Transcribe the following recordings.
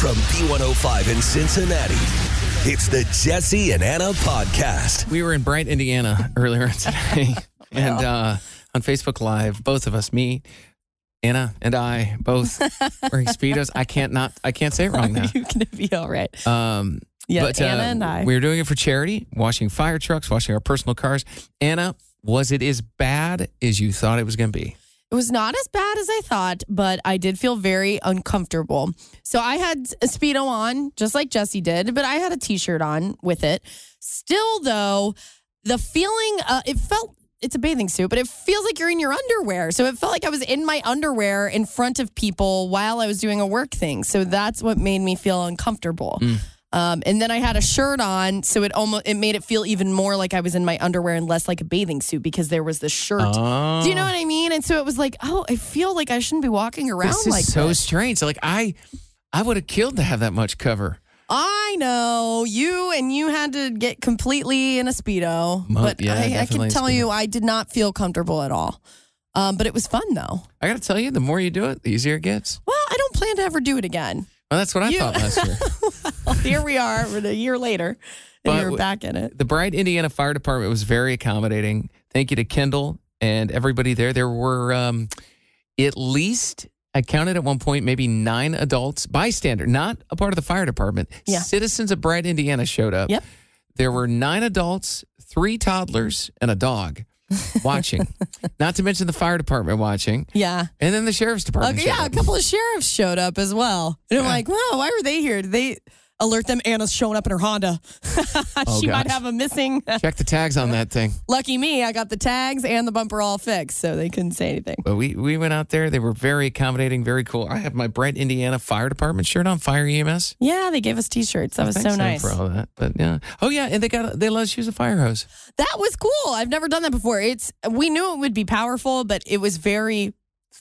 From P 105 in Cincinnati, it's the Jesse and Anna podcast. We were in Bright, Indiana earlier today, and on Facebook Live, both of us, me, Anna, and I, both wearing Speedos. I can't say it wrong now. You're gonna be all right. Yeah, but, Anna and I. We were doing it for charity, washing fire trucks, washing our personal cars. Anna, was it as bad as you thought it was gonna be? It was not as bad as I thought, but I did feel very uncomfortable. So I had a Speedo on, just like Jesse did, but I had a T-shirt on with it. Still, though, the feeling, it's a bathing suit, but it feels like you're in your underwear. So it felt like I was in my underwear in front of people while I was doing a work thing. So that's what made me feel uncomfortable. And then I had a shirt on, so it made it feel even more like I was in my underwear and less like a bathing suit because there was the shirt. Oh. Do you know what I mean? And so it was like, I feel like I shouldn't be walking around like this. This is so strange. So like I would have killed to have that much cover. I know. You had to get completely in a Speedo. But yeah, I can tell you I did not feel comfortable at all. But it was fun, though. I got to tell you, the more you do it, the easier it gets. Well, I don't plan to ever do it again. Well, that's what I thought last year. Well, here we are a year later, and you're back in it. The Bright, Indiana Fire Department was very accommodating. Thank you to Kendall and everybody there. There were at least, I counted at one point, maybe 9 adults, bystander, not a part of the fire department. Yeah. Citizens of Bright, Indiana showed up. Yep. There were 9 adults, 3 toddlers, and a dog. Watching, not to mention the fire department watching. Yeah, and then the sheriff's department. Okay, yeah, a couple of sheriffs showed up as well. And I'm like, wow, why were they here? Did they alert them? Anna's showing up in her Honda. She might have a missing. Check the tags on that thing. Lucky me, I got the tags and the bumper all fixed, so they couldn't say anything. But we went out there. They were very accommodating, very cool. I have my Bright, Indiana Fire Department shirt on. Fire EMS. Yeah, they gave us T-shirts. That was so nice for all that. But yeah, and they let us use a fire hose. That was cool. I've never done that before. We knew it would be powerful, but it was very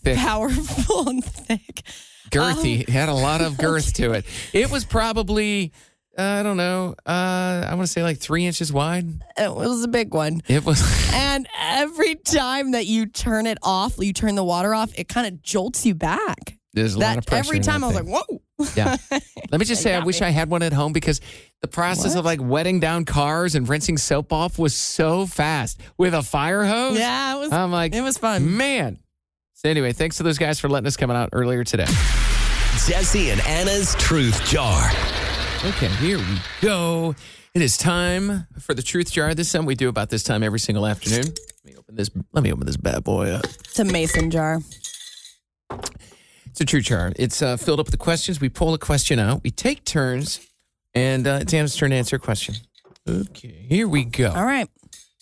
thick. Powerful and thick. Girthy. It had a lot of girth to it. It was probably, I don't know, I want to say like 3 inches wide. It was a big one. It was. And every time that you turn it off, you turn the water off, it kind of jolts you back. There's a lot of pressure. Every time I was like, whoa. Yeah. Let me just say, I wish I had one at home because the process of like wetting down cars and rinsing soap off was so fast with a fire hose. Yeah, it was. I'm like, it was fun, man. So anyway, thanks to those guys for letting us come out earlier today. Jesse and Anna's Truth Jar. Okay, here we go. It is time for the Truth Jar. This is something we do about this time every single afternoon. Let me open this bad boy up. It's a mason jar. It's a Truth Jar. It's filled up with the questions. We pull a question out. We take turns, and it's Anna's turn to answer a question. Okay, here we go. All right.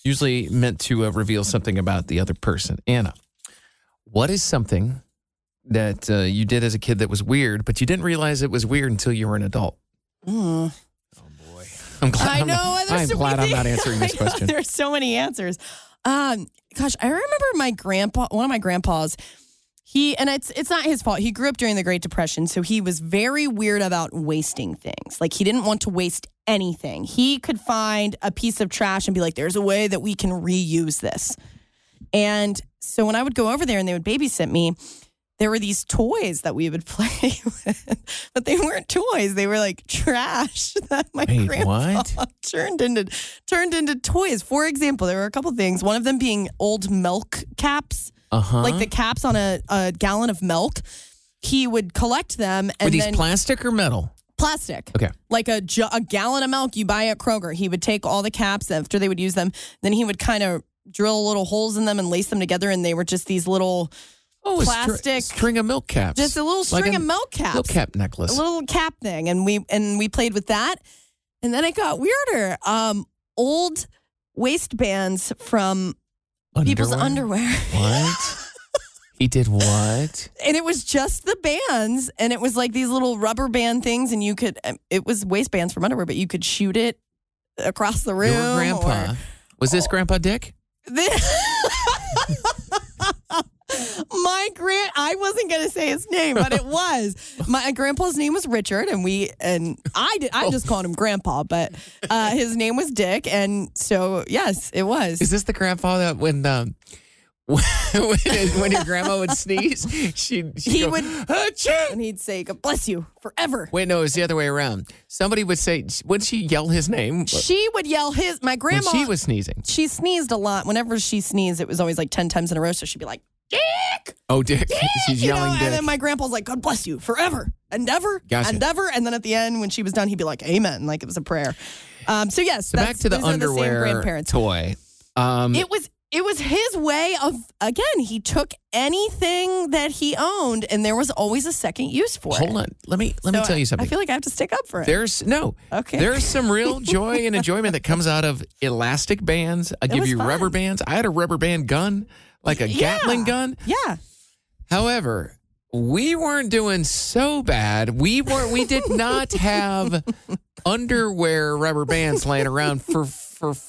Usually meant to reveal something about the other person. Anna. What is something that you did as a kid that was weird, but you didn't realize it was weird until you were an adult? Mm. Oh, boy. I'm glad I'm not answering this question. There's so many answers. Gosh, I remember one of my grandpas, and it's not his fault. He grew up during the Great Depression, so he was very weird about wasting things. Like, he didn't want to waste anything. He could find a piece of trash and be like, there's a way that we can reuse this. And so when I would go over there and they would babysit me, there were these toys that we would play with. But they weren't toys. They were like trash that my grandpa turned into toys. For example, there were a couple things. One of them being old milk caps, like the caps on a gallon of milk. he would collect them. And were these plastic or metal? Plastic. Okay. Like a gallon of milk you buy at Kroger. He would take all the caps after they would use them. Then he would kind of drill little holes in them and lace them together. And they were just these little plastic string of milk caps. Just a little string of milk caps. Little cap necklace. A little cap thing. And we played with that. And then it got weirder. Old waistbands from people's underwear. What? He did what? And it was just the bands. And it was like these little rubber band things. And you could, it was waistbands from underwear, but you could shoot it across the room. Your grandpa. Was this Grandpa Dick? I wasn't going to say his name, but it was. My grandpa's name was Richard, and I just called him Grandpa, but his name was Dick. And so, yes, it was. Is this the grandpa that when your grandma would sneeze, he would, Achoo! And he'd say, God bless you forever. Wait, no, it was the other way around. Somebody would say, would she yell his name? She would yell his, my grandma. When she was sneezing. She sneezed a lot. Whenever she sneezed, it was always like 10 times in a row. So she'd be like, Dick! Oh, Dick. Dick! She's yelling Dick. And then my grandpa's like, God bless you forever and ever and ever. And then at the end, when she was done, he'd be like, amen. Like it was a prayer. So yes, so back to the underwear toy. It was his way of, again, he took anything that he owned and there was always a second use for it. Hold on. Let me tell you something. I feel like I have to stick up for it. There's some real joy and enjoyment that comes out of elastic bands. I give you rubber bands. I had a rubber band gun, like a Gatling gun. Yeah. However, we weren't doing so bad. We did not have underwear rubber bands laying around for fun.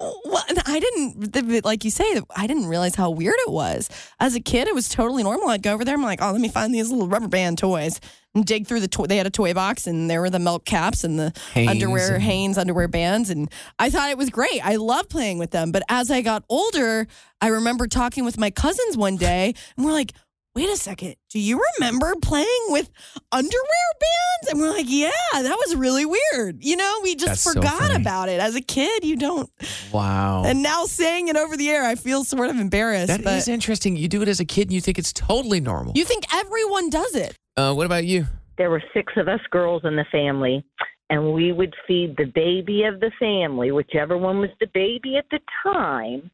Well, I didn't, like you say, I didn't realize how weird it was. As a kid, it was totally normal. I'd go over there, I'm like, oh, let me find these little rubber band toys and dig through the toy. They had a toy box and there were the milk caps and the Hanes underwear bands. And I thought it was great. I loved playing with them. But as I got older, I remember talking with my cousins one day and we're like, wait a second. Do you remember playing with underwear bands? And we're like, yeah, that was really weird. You know, we just forgot about it. As a kid, you don't. Wow. And now saying it over the air, I feel sort of embarrassed. That is interesting. You do it as a kid and you think it's totally normal. You think everyone does it. What about you? There were 6 of us girls in the family, and we would feed the baby of the family, whichever one was the baby at the time.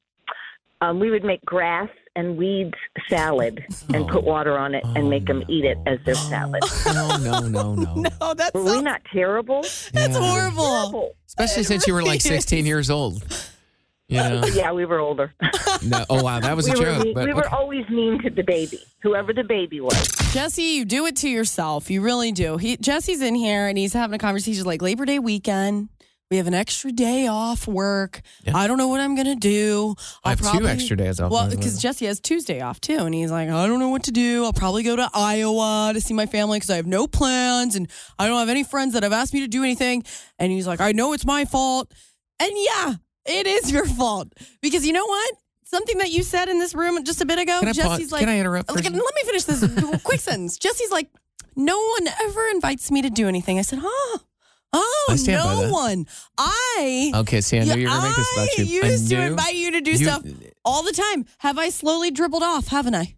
We would make grass and weeds salad and put water on it and make them eat it as their salad. No. No, that's were we not terrible? That's horrible. Especially since you were like 16 years old. You know? Yeah, we were older. No, oh, wow, that was a joke. We were always mean to the baby, whoever the baby was. Jesse, you do it to yourself. You really do. Jesse's in here and he's having a conversation like Labor Day weekend. We have an extra day off work. Yeah. I don't know what I'm going to do. I have 2 extra days off. Well, because Jesse has Tuesday off, too. And he's like, I don't know what to do. I'll probably go to Iowa to see my family because I have no plans. And I don't have any friends that have asked me to do anything. And he's like, I know it's my fault. And yeah, it is your fault. Because you know what? Something that you said in this room just a bit ago. Can I interrupt? Let me finish this quick sentence. Jesse's like, no one ever invites me to do anything. I said, huh? Oh, no one. Okay, see, I knew you were going to make this about you. I used to invite you to do stuff all the time. Have I slowly dribbled off, haven't I?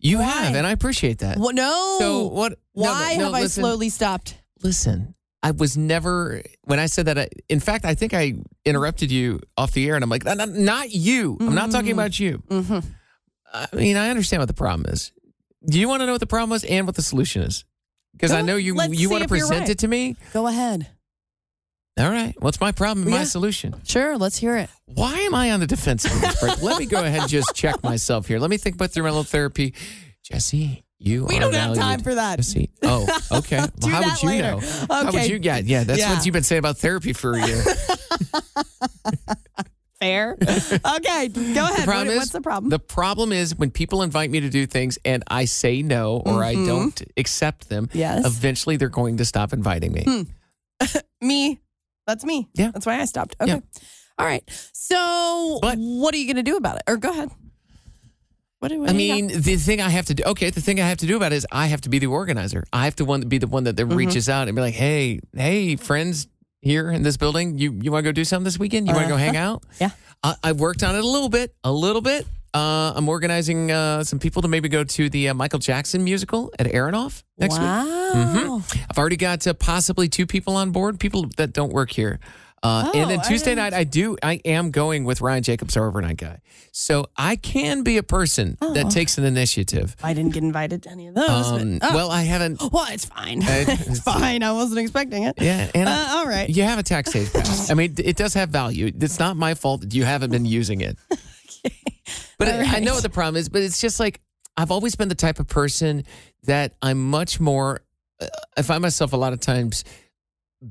You have, and I appreciate that. Well, no. So what? Why have I slowly stopped? Listen, I was never, when I said that, in fact, I think I interrupted you off the air, and I'm like, not you. Mm-hmm. I'm not talking about you. Mm-hmm. I mean, I understand what the problem is. Do you want to know what the problem was and what the solution is? Because I know you want to present it to me. Go ahead. All right. What's my problem and my solution? Sure. Let's hear it. Why am I on the defensive in this break? Let me go ahead and just check myself here. Let me think through my little therapy. Jesse, we don't have time for that. Jesse. Oh, okay. Well, how would you know? Okay. How would you get? Yeah, that's what you've been saying about therapy for a year. Fair. Okay, go ahead. What's the problem? The problem is when people invite me to do things and I say no or I don't accept them, eventually they're going to stop inviting me. Me. That's me. Yeah. That's why I stopped. Okay. Yeah. All right. So what are you going to do about it? Or go ahead. The thing I have to do about it is I have to be the organizer. I have to be the one that reaches out and be like, hey, friends, here in this building, you want to go do something this weekend? You want to go hang out? Yeah. I worked on it a little bit. I'm organizing some people to maybe go to the Michael Jackson musical at Aronoff next week. Wow. Mm-hmm. I've already got possibly two people on board, people that don't work here. And then Tuesday night, I am going with Ryan Jacobs, our overnight guy. So I can be a person that takes an initiative. I didn't get invited to any of those. But, well, I haven't. Well, it's fine. It's fine. I wasn't expecting it. Yeah. And all right. You have a tax safe pass. I mean, it does have value. It's not my fault that you haven't been using it. Okay. But right. I know what the problem is, but it's just like I've always been the type of person that I'm much more, I find myself a lot of times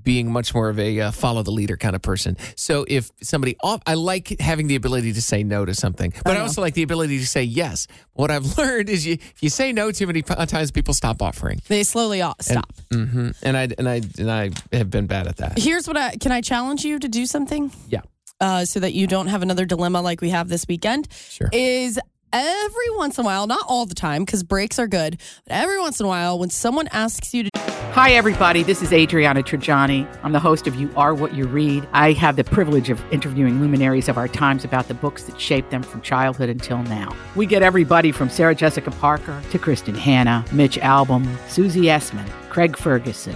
being much more of a follow the leader kind of person. So if somebody, I like having the ability to say no to something, but I also like the ability to say yes. What I've learned is if you say no too many times, people stop offering. They slowly stop. And I have been bad at that. Here's what can I challenge you to do something? Yeah. So that you don't have another dilemma like we have this weekend. Sure. Is every once in a while, not all the time, because breaks are good, but every once in a while when someone asks you to... Hi, everybody. This is Adriana Trigiani. I'm the host of You Are What You Read. I have the privilege of interviewing luminaries of our times about the books that shaped them from childhood until now. We get everybody from Sarah Jessica Parker to Kristin Hannah, Mitch Albom, Susie Essman, Craig Ferguson,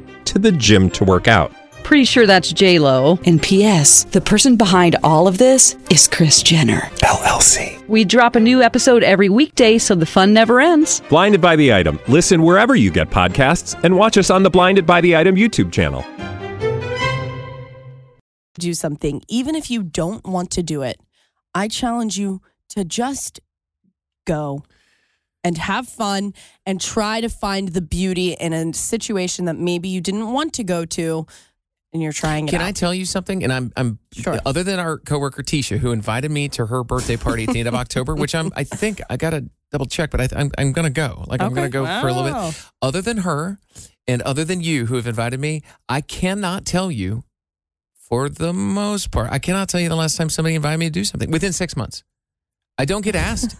to the gym to work out. Pretty sure that's J-Lo. And P.S., the person behind all of this is Kris Jenner, LLC. We drop a new episode every weekday so the fun never ends. Blinded by the Item. Listen wherever you get podcasts and watch us on the Blinded by the Item YouTube channel. Do something, even if you don't want to do it. I challenge you to just go and have fun and try to find the beauty in a situation that maybe you didn't want to go to. And you're trying it out. Can I tell you something? And I'm sure. Other than our coworker Tisha, who invited me to her birthday party at the end of October, which I think I got to double check, but I'm going to go. Like, okay. I'm going to go for a little bit. Other than her and other than you who have invited me, I cannot tell you for the most part. I cannot tell you the last time somebody invited me to do something within 6 months. I don't get asked.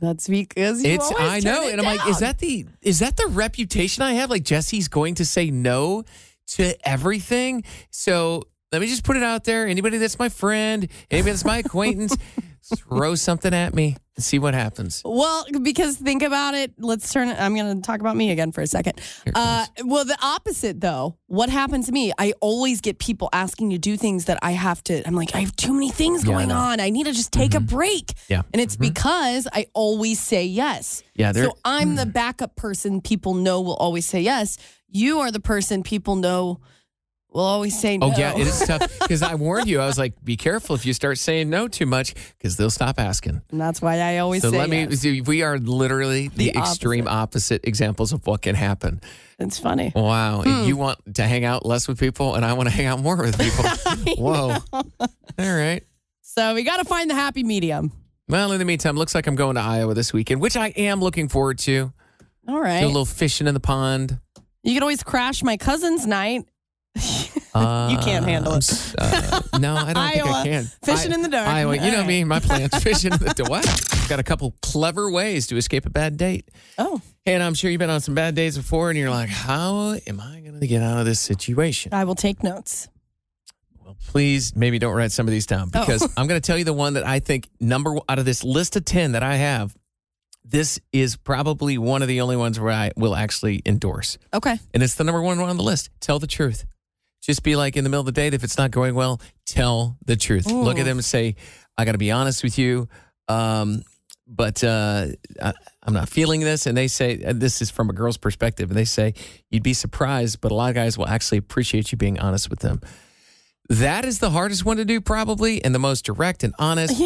That's because it's I know, and I'm like, is that the reputation I have? Like Jesse's going to say no to everything. So let me just put it out there. Anybody that's my friend, anybody that's my acquaintance, throw something at me and see what happens. Well, because think about it. Let's turn it. I'm going to talk about me again for a second. Well, the opposite though. What happened to me? I always get people asking to do things that I have to. I'm like, I have too many things going on. I need to just take a break. Yeah. And it's because I always say yes. Yeah. So I'm the backup person people know will always say yes. You are the person people know we'll always say no. Oh, yeah, it is tough because I warned you. I was like, be careful if you start saying no too much because they'll stop asking. And that's why I always say yes. We are literally the extreme opposite examples of what can happen. It's funny. Wow. Mm. You want to hang out less with people and I want to hang out more with people. Whoa. All right. So we got to find the happy medium. Well, in the meantime, looks like I'm going to Iowa this weekend, which I am looking forward to. All right. Do a little fishing in the pond. You can always crash my cousin's night. You can't handle it. No, I don't think I can. Fishing in the dark. Iowa, you know me, my plans. Fishing in the dark. What? Got a couple clever ways to escape a bad date. Oh. And I'm sure you've been on some bad days before, and you're like, how am I going to get out of this situation? I will take notes. Well, please, maybe don't write some of these down, because I'm going to tell you the one that I think, number one, out of this list of 10 that I have, this is probably one of the only ones where I will actually endorse. Okay. And it's the number one on the list. Tell the truth. Just be like in the middle of the date, if it's not going well, tell the truth. Ooh. Look at them and say, I got to be honest with you, but I'm not feeling this. And they say, and this is from a girl's perspective, and they say, you'd be surprised, but a lot of guys will actually appreciate you being honest with them. That is the hardest one to do probably and the most direct and honest, but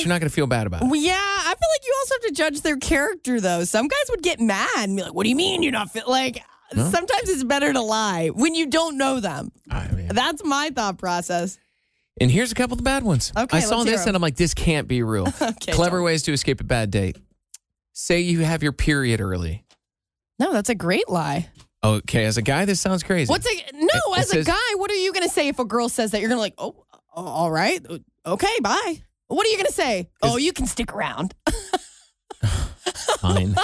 you're not going to feel bad about it. Yeah, I feel like you also have to judge their character, though. Some guys would get mad and be like, what do you mean you're not fit? Like... No? Sometimes it's better to lie when you don't know them. I mean, that's my thought process. And here's a couple of the bad ones. Okay, I saw this and I'm like, this can't be real. Okay, Clever ways to escape a bad date. Say you have your period early. No, that's a great lie. Okay, as a guy, this sounds crazy. As a guy, what are you going to say if a girl says that? You're going to like, oh, all right. Okay, bye. What are you going to say? Oh, you can stick around. Fine.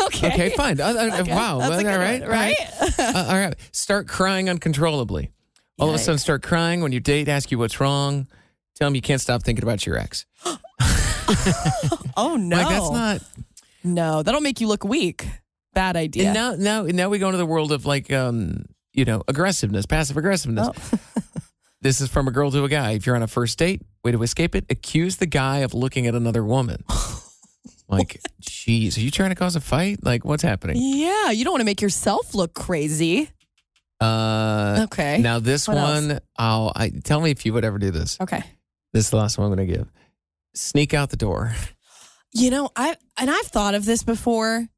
Okay, fine. Okay. Wow. That's all right. All right. Start crying uncontrollably. All of a sudden, start crying when your date asks you what's wrong. Tell them you can't stop thinking about your ex. Oh, no. Like, that's not. No, that'll make you look weak. Bad idea. And now we go into the world of like, aggressiveness, passive aggressiveness. Oh. This is from a girl to a guy. If you're on a first date, way to escape it, accuse the guy of looking at another woman. Like, geez, are you trying to cause a fight? Like, what's happening? Yeah, you don't want to make yourself look crazy. Okay. Now this one, tell me if you would ever do this. Okay. This is the last one I'm going to give. Sneak out the door. You know, I've thought of this before.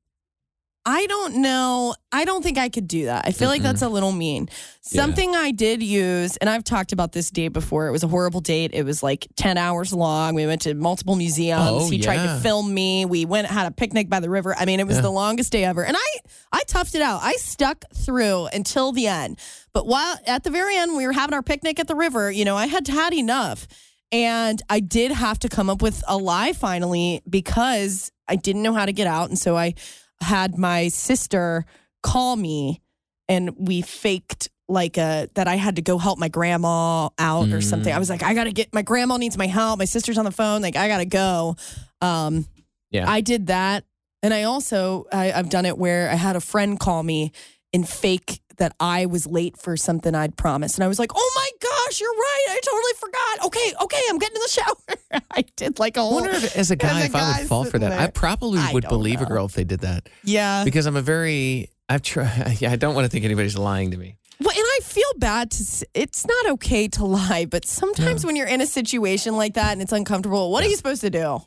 I don't know. I don't think I could do that. I feel like that's a little mean. Something I did use, and I've talked about this date before. It was a horrible date. It was like 10 hours long. We went to multiple museums. He tried to film me. We had a picnic by the river. I mean, it was the longest day ever. And I toughed it out. I stuck through until the end. But while at the very end, we were having our picnic at the river, I had had enough. And I did have to come up with a lie finally because I didn't know how to get out. And so I had my sister call me and we faked that I had to go help my grandma out or something. I was like, my grandma needs my help. My sister's on the phone. Like, I got to go. I did that. And I also, I've done it where I had a friend call me and fake that I was late for something I'd promised. And I was like, oh my gosh, you're right. I totally forgot. Okay, I'm getting in the shower. I did like a whole... I wonder if, as a guy, I would fall for that. I probably would believe a girl if they did that. Yeah. Because I'm a very... I don't want to think anybody's lying to me. Well, and I feel bad it's not okay to lie, but sometimes when you're in a situation like that and it's uncomfortable, what are you supposed to do?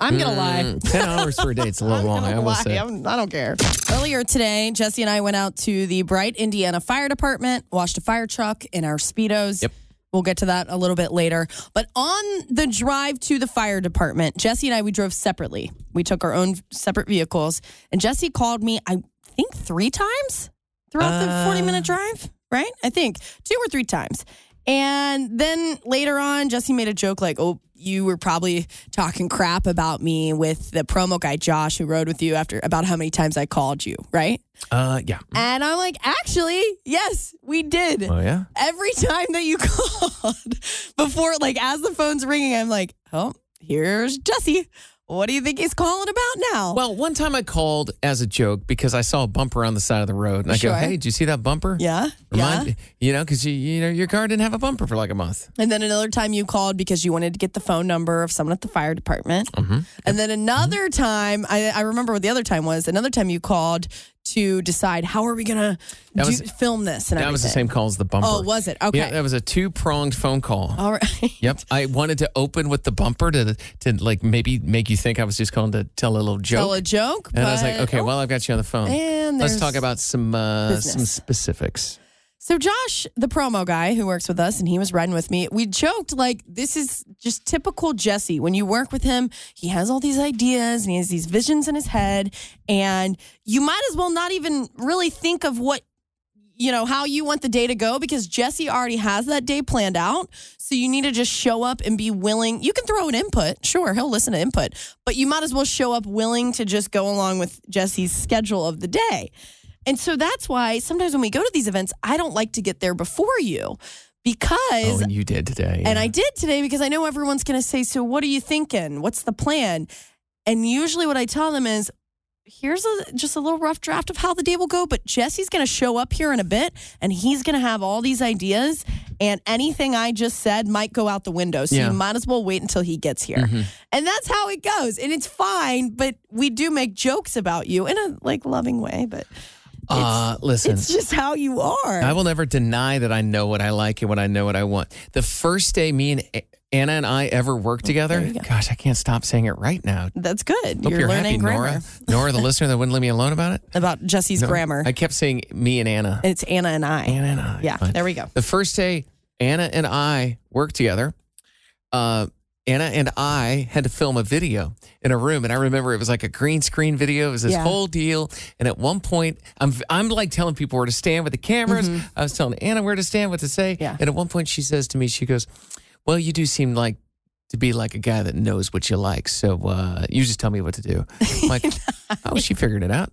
I'm going to lie. 10 hours for a date's a little long, I will say. I don't care. Earlier today, Jesse and I went out to the Bright, Indiana Fire Department, washed a fire truck in our Speedos. Yep. We'll get to that a little bit later. But on the drive to the fire department, Jesse and I, we drove separately. We took our own separate vehicles. And Jesse called me, I think, 3 times throughout the 40-minute drive, right? I think 2 or 3 times. And then later on, Jesse made a joke like, oh, you were probably talking crap about me with the promo guy, Josh, who rode with you about how many times I called you, right? Yeah. And I'm like, actually, yes, we did. Oh, yeah? Every time that you called before, like as the phone's ringing, I'm like, oh, here's Jesse. What do you think he's calling about now? Well, one time I called as a joke because I saw a bumper on the side of the road. And I go, hey, did you see that bumper? Yeah. Remind, because your car didn't have a bumper for like a month. And then another time you called because you wanted to get the phone number of someone at the fire department. Mm-hmm. And then another time, I remember what the other time was. Another time you called to decide how are we going to film this. And that was the same call as the bumper. Oh, was it? Okay. Yeah, that was a 2-pronged phone call. All right. Yep. I wanted to open with the bumper to like maybe make you think I was just calling to tell a little joke. Tell a joke. And I was like, okay, I've got you on the phone. And let's talk about some specifics. So Josh, the promo guy who works with us, and he was riding with me, we joked like this is just typical Jesse. When you work with him, he has all these ideas and he has these visions in his head, and you might as well not even really think of what, how you want the day to go because Jesse already has that day planned out. So you need to just show up and be willing. You can throw an input. Sure, he'll listen to input, but you might as well show up willing to just go along with Jesse's schedule of the day. And so that's why sometimes when we go to these events, I don't like to get there before you because... Oh, and you did today. Yeah. And I did today because I know everyone's going to say, so what are you thinking? What's the plan? And usually what I tell them is, here's just a little rough draft of how the day will go, but Jesse's going to show up here in a bit and he's going to have all these ideas and anything I just said might go out the window. So you might as well wait until he gets here. Mm-hmm. And that's how it goes. And it's fine, but we do make jokes about you in a like loving way, but... Listen, it's just how you are. I will never deny that I know what I like and what I know what I want. The first day me and Anna and I ever worked together, gosh, I can't stop saying it right now. That's good. Hope you're learning happy, grammar. Nora, the listener that wouldn't leave me alone about it. About Jesse's grammar. I kept saying me and Anna. It's Anna and I. Yeah, fine. There we go. The first day Anna and I worked together. Anna and I had to film a video in a room. And I remember it was like a green screen video. It was this whole deal. And at one point, I'm like telling people where to stand with the cameras. Mm-hmm. I was telling Anna where to stand, what to say. Yeah. And at one point she says to me, she goes, well, you do seem like to be like a guy that knows what you like. So you just tell me what to do. I'm like, oh, she figured it out.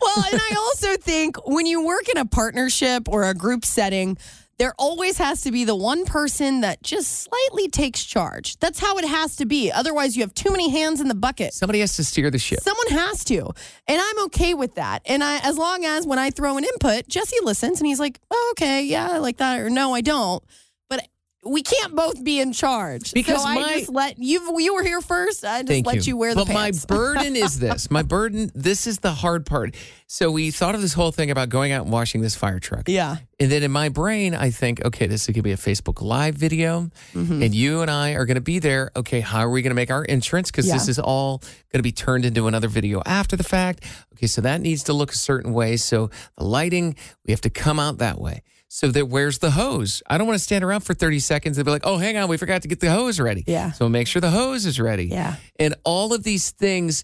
Well, and I also think when you work in a partnership or a group setting, there always has to be the one person that just slightly takes charge. That's how it has to be. Otherwise, you have too many hands in the bucket. Somebody has to steer the ship. Someone has to. And I'm okay with that. And as long as when I throw an input, Jesse listens and he's like, oh, okay, yeah, I like that. Or no, I don't. But we can't both be in charge. Because so I just let you, you were here first. I just let you wear the pants. But my burden is this. My burden, this is the hard part. So we thought of this whole thing about going out and washing this fire truck. Yeah. And then in my brain, I think, okay, this is going to be a Facebook Live video, and you and I are going to be there. Okay, how are we going to make our entrance? Because this is all going to be turned into another video after the fact. Okay, so that needs to look a certain way. So the lighting, we have to come out that way. So that where's the hose? I don't want to stand around for 30 seconds and be like, oh, hang on, we forgot to get the hose ready. Yeah. So make sure the hose is ready. Yeah. And all of these things,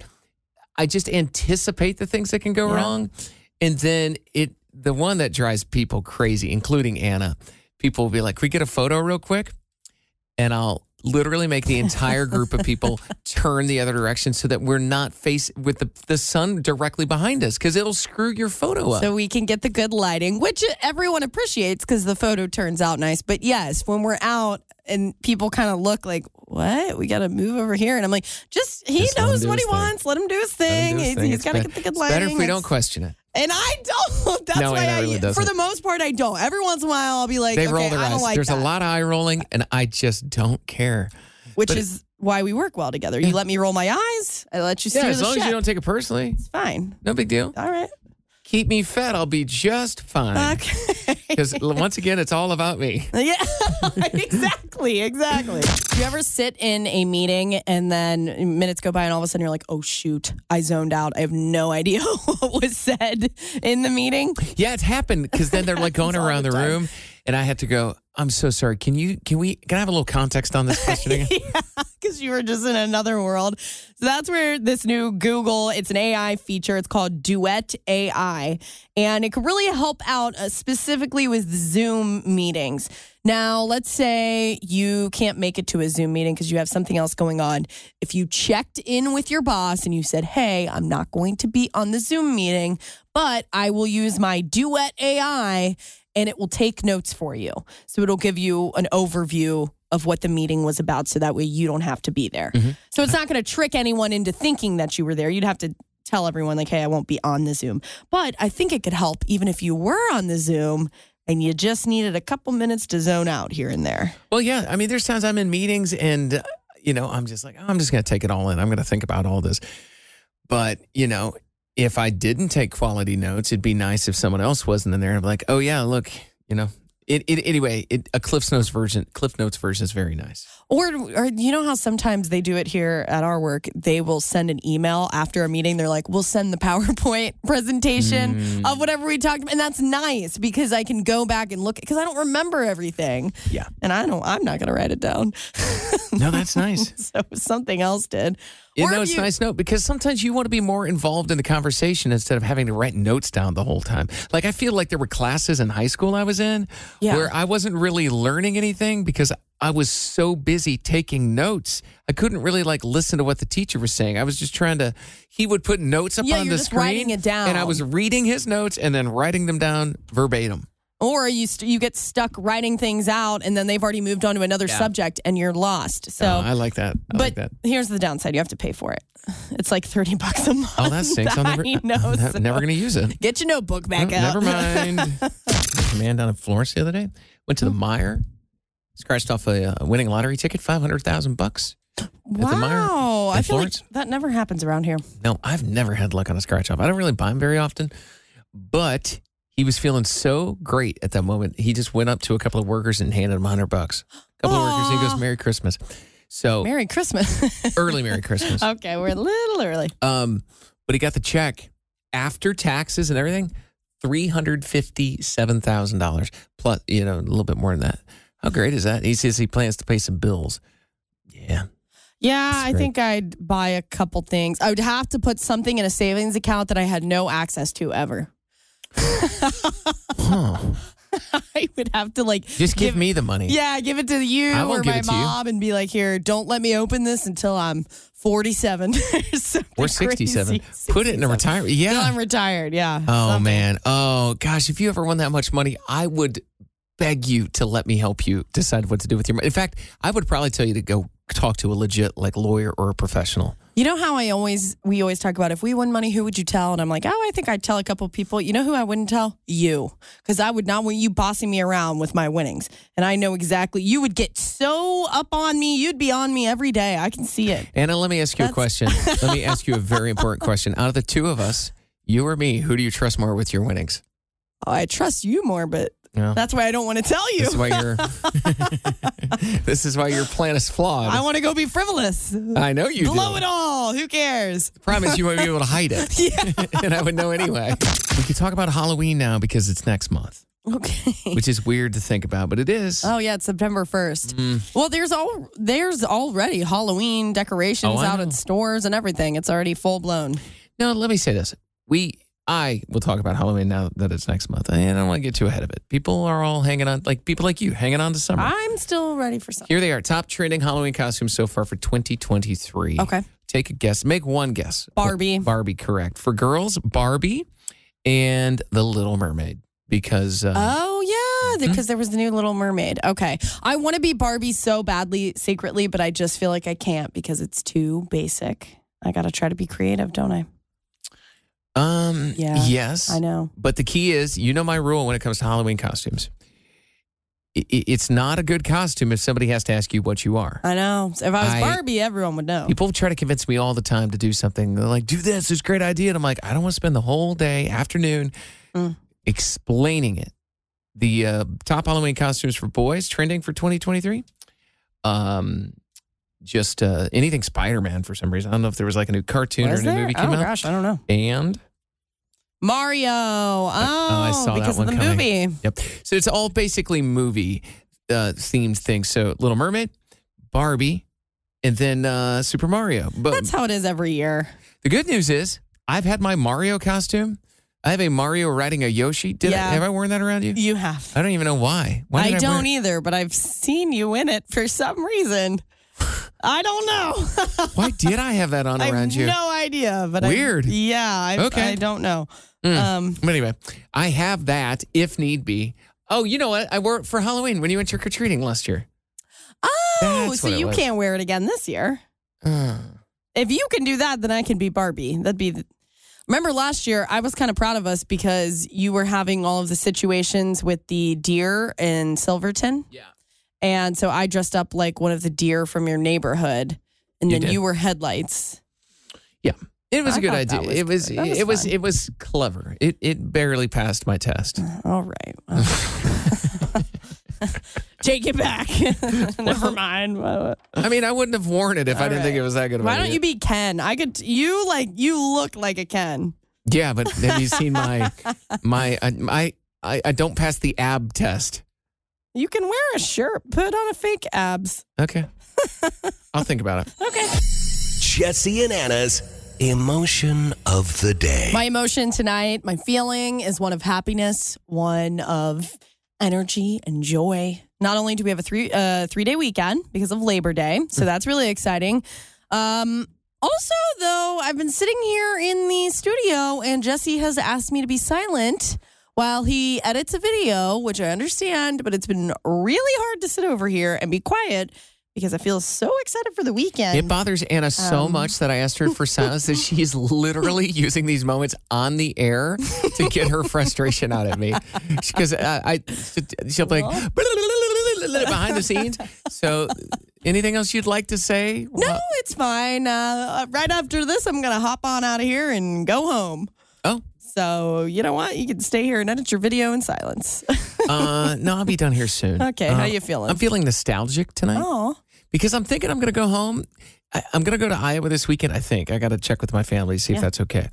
I just anticipate the things that can go wrong. And then the one that drives people crazy, including Anna, people will be like, can we get a photo real quick? And I'll literally make the entire group of people turn the other direction so that we're not faced with the sun directly behind us, because it'll screw your photo up. So we can get the good lighting, which everyone appreciates because the photo turns out nice. But yes, when we're out and people kind of look like, what? We got to move over here. And I'm like, he knows what he wants. Let him do his thing. He's got to get the good lighting. It's better if we don't question it. And I don't. That's why for the most part, I don't. Every once in a while, I'll be like, okay, I don't like that. There's a lot of eye rolling, and I just don't care. Which is why we work well together. You let me roll my eyes. I let you see the shit. Yeah, as long as you don't take it personally. It's fine. No big deal. All right. Keep me fed. I'll be just fine. Okay. Because once again, it's all about me. Yeah, exactly. Do you ever sit in a meeting and then minutes go by and all of a sudden you're like, oh, shoot, I zoned out. I have no idea what was said in the meeting? Yeah, it's happened because then they're like going around the room and I had to go, I'm so sorry. Can I have a little context on this questioning? Yeah, because you were just in another world. So that's where this new Google, it's an AI feature. It's called Duet AI. And it could really help out specifically with Zoom meetings. Now, let's say you can't make it to a Zoom meeting because you have something else going on. If you checked in with your boss and you said, hey, I'm not going to be on the Zoom meeting, but I will use my Duet AI and it will take notes for you. So it'll give you an overview of what the meeting was about so that way you don't have to be there. Mm-hmm. So it's not going to trick anyone into thinking that you were there. You'd have to tell everyone, like, hey, I won't be on the Zoom. But I think it could help even if you were on the Zoom and you just needed a couple minutes to zone out here and there. Well, yeah. I mean, there's times I'm in meetings and, I'm just like, oh, I'm just going to take it all in. I'm going to think about all this. But, if I didn't take quality notes, it'd be nice if someone else wasn't in there. I'm like, oh, yeah, look, a Cliff Notes version is very nice. Or you know how sometimes they do it here at our work? They will send an email after a meeting. They're like, we'll send the PowerPoint presentation of whatever we talked about. And that's nice because I can go back and look because I don't remember everything. Yeah. And I'm not going to write it down. No, that's nice. So something else did. It's nice note because sometimes you want to be more involved in the conversation instead of having to write notes down the whole time. Like, I feel like there were classes in high school I was in where I wasn't really learning anything because I was so busy taking notes. I couldn't really listen to what the teacher was saying. I was just trying to, he would put notes up on the screen. Yeah, you're just writing it down. And I was reading his notes and then writing them down verbatim. Or you get stuck writing things out and then they've already moved on to another subject and you're lost. So I like that. But here's the downside. You have to pay for it. It's like $30 a month. Oh, that stinks. I'm never going to use it. Get your notebook back out. Never mind. A man down in Florence the other day went to the Meijer, scratched off a winning lottery ticket, $500,000. Wow. I feel like that never happens around here. No, I've never had luck on a scratch off. I don't really buy them very often, but he was feeling so great at that moment. He just went up to a couple of workers and handed them $100. A couple of workers, and he goes, Merry Christmas. So Merry Christmas. Early Merry Christmas. Okay, we're a little early. But he got the check after taxes and everything, $357,000 plus, a little bit more than that. How great is that? He says he plans to pay some bills. Yeah. Yeah, I think I'd buy a couple things. I would have to put something in a savings account that I had no access to ever. I would have to like just give me the money. Yeah, give it to you or my mom and be like, here, don't let me open this until I'm 47 or 67. Put it in a retirement. Yeah, until I'm retired. Yeah. Oh man. Oh gosh, if you ever won that much money, I would beg you to let me help you decide what to do with your money. In fact, I would probably tell you to go talk to a legit like lawyer or a professional. You know how we always talk about if we won money, who would you tell? And I'm like, I think I'd tell a couple people. You know who I wouldn't tell? You. Because I would not want you bossing me around with my winnings. And I know exactly. You would get so up on me. You'd be on me every day. I can see it. Anna, let me ask you a question. Let me ask you a very important question. Out of the two of us, you or me, who do you trust more with your winnings? Oh, I trust you more, but... Yeah. That's why I don't want to tell you. This is why your plan is flawed. I want to go be frivolous. I know you do. Blow it all. Who cares? The problem is you won't be able to hide it. Yeah. And I would know anyway. We could talk about Halloween now because it's next month. Okay. Which is weird to think about, but it is. Oh, yeah. It's September 1st. Mm. Well, there's already Halloween decorations out in stores and everything. It's already full blown. No, let me say this. I will talk about Halloween now that it's next month. I don't want to get too ahead of it. People are all hanging on, like people like you, hanging on to summer. I'm still ready for summer. Here they are, top trending Halloween costumes so far for 2023. Okay. Take a guess. Make one guess. Barbie. Barbie, correct. For girls, Barbie and the Little Mermaid because... because there was the new Little Mermaid. Okay. I want to be Barbie so badly, secretly, but I just feel like I can't because it's too basic. I got to try to be creative, don't I? Yes. I know. But the key is, you know my rule when it comes to Halloween costumes. It's not a good costume if somebody has to ask you what you are. I know. If I was Barbie, everyone would know. People try to convince me all the time to do something. They're like, do this. It's a great idea. And I'm like, I don't want to spend the whole day, afternoon, explaining it. The top Halloween costumes for boys trending for 2023. Just anything Spider-Man for some reason. I don't know if there was like a new cartoon or a new movie came out. Oh, gosh, I don't know. And? Mario. I saw that one coming. Because of the movie. Yep. So it's all basically movie-themed things. So Little Mermaid, Barbie, and then Super Mario. But that's how it is every year. The good news is I've had my Mario costume. I have a Mario riding a Yoshi. Have I worn that around you? You have. I don't even know why. I don't either, but I've seen you in it for some reason. I don't know. Why did I have that on around you? I have no idea. But weird. Okay. I don't know. But anyway, I have that if need be. Oh, you know what? I wore it for Halloween when you went trick-or-treating last year. Oh, so you can't wear it again this year. If you can do that, then I can be Barbie. That'd be... Remember last year, I was kind of proud of us because you were having all of the situations with the deer in Silverton. Yeah. And so I dressed up like one of the deer from your neighborhood, and then you were headlights. Yeah, it was a good idea. It was clever. It barely passed my test. All right. Take it back. Never mind. I mean, I wouldn't have worn it if I didn't think it was that good of an idea. Why don't you be Ken? You look like a Ken. Yeah, but have you seen my I don't pass the ab test. You can wear a shirt. Put on a fake abs. Okay. I'll think about it. Okay. Jesse and Anna's emotion of the day. My emotion tonight, my feeling is one of happiness, one of energy and joy. Not only do we have a three-day weekend because of Labor Day, so that's really exciting. Also, though, I've been sitting here in the studio, and Jesse has asked me to be silent while he edits a video, which I understand, but it's been really hard to sit over here and be quiet because I feel so excited for the weekend. It bothers Anna so much that I asked her for silence that she's literally using these moments on the air to get her frustration out at me. Because she'll be like, behind the scenes. So anything else you'd like to say? No, it's fine. Right after this, I'm going to hop on out of here and go home. Oh. So, you know what? You can stay here and edit your video in silence. No, I'll be done here soon. Okay, how you feeling? I'm feeling nostalgic tonight. Oh. Because I'm thinking I'm going to go home. I'm going to go to Iowa this weekend, I think. I got to check with my family to see if that's okay.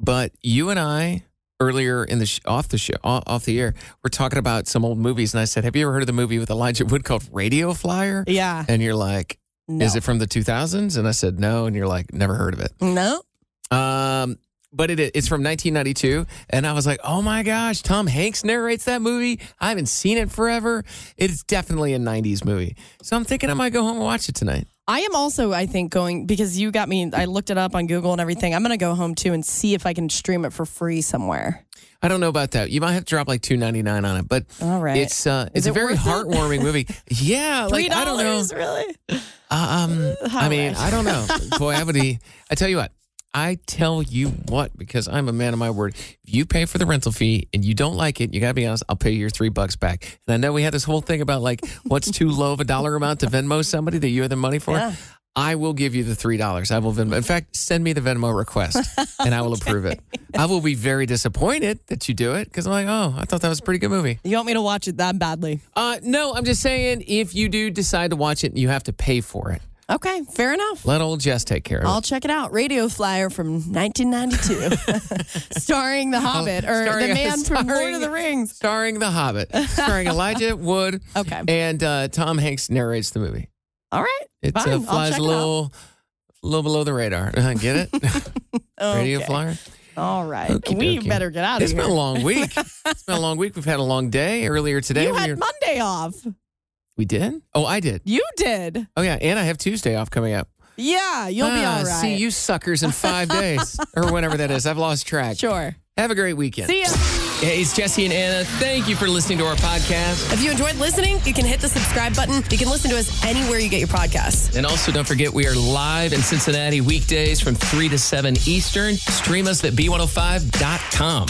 But you and I earlier in the off the air, we're talking about some old movies, and I said, "Have you ever heard of the movie with Elijah Wood called Radio Flyer?" Yeah, and you're like, no. "Is it from the 2000s?" And I said, "No," and you're like, "Never heard of it." No. But it's from 1992, and I was like, "Oh my gosh, Tom Hanks narrates that movie. I haven't seen it forever. It's definitely a 90s movie." So I'm thinking I might go home and watch it tonight. I am also, I think, going, because you got me, I looked it up on Google and everything. I'm going to go home, too, and see if I can stream it for free somewhere. I don't know about that. You might have to drop like $2.99 on it, but all right. It's a very heartwarming movie. Yeah, like, I don't know. Really? I mean, I don't know. Boy, I tell you what. I tell you what, because I'm a man of my word. If you pay for the rental fee and you don't like it, you got to be honest, I'll pay your $3 back. And I know we had this whole thing about like, what's too low of a dollar amount to Venmo somebody that you have the money for? Yeah. I will give you the $3. I will Venmo. In fact, send me the Venmo request and I will okay. approve it. I will be very disappointed that you do it because I'm like, oh, I thought that was a pretty good movie. You want me to watch it that badly? No, I'm just saying if you do decide to watch it, you have to pay for it. Okay, fair enough. Let old Jess take care of it. I'll check it out. Radio Flyer from 1992. starring the Hobbit, the man from Lord of the Rings. Starring the Hobbit. Starring Elijah Wood. Okay. And Tom Hanks narrates the movie. All right. It flies a little below the radar. Get it? Okay. Radio Flyer. All right. Okey-dokey. We better get out of here. It's been a long week. It's been a long week. We've had a long day. Earlier today. You had Monday off. We did? Oh, I did. You did. Oh, yeah. And I have Tuesday off coming up. Yeah, you'll be all right. See you suckers in 5 days or whenever that is. I've lost track. Sure. Have a great weekend. See ya. Hey, it's Jesse and Anna. Thank you for listening to our podcast. If you enjoyed listening, you can hit the subscribe button. You can listen to us anywhere you get your podcasts. And also, don't forget, we are live in Cincinnati weekdays from 3 to 7 Eastern. Stream us at B105.com.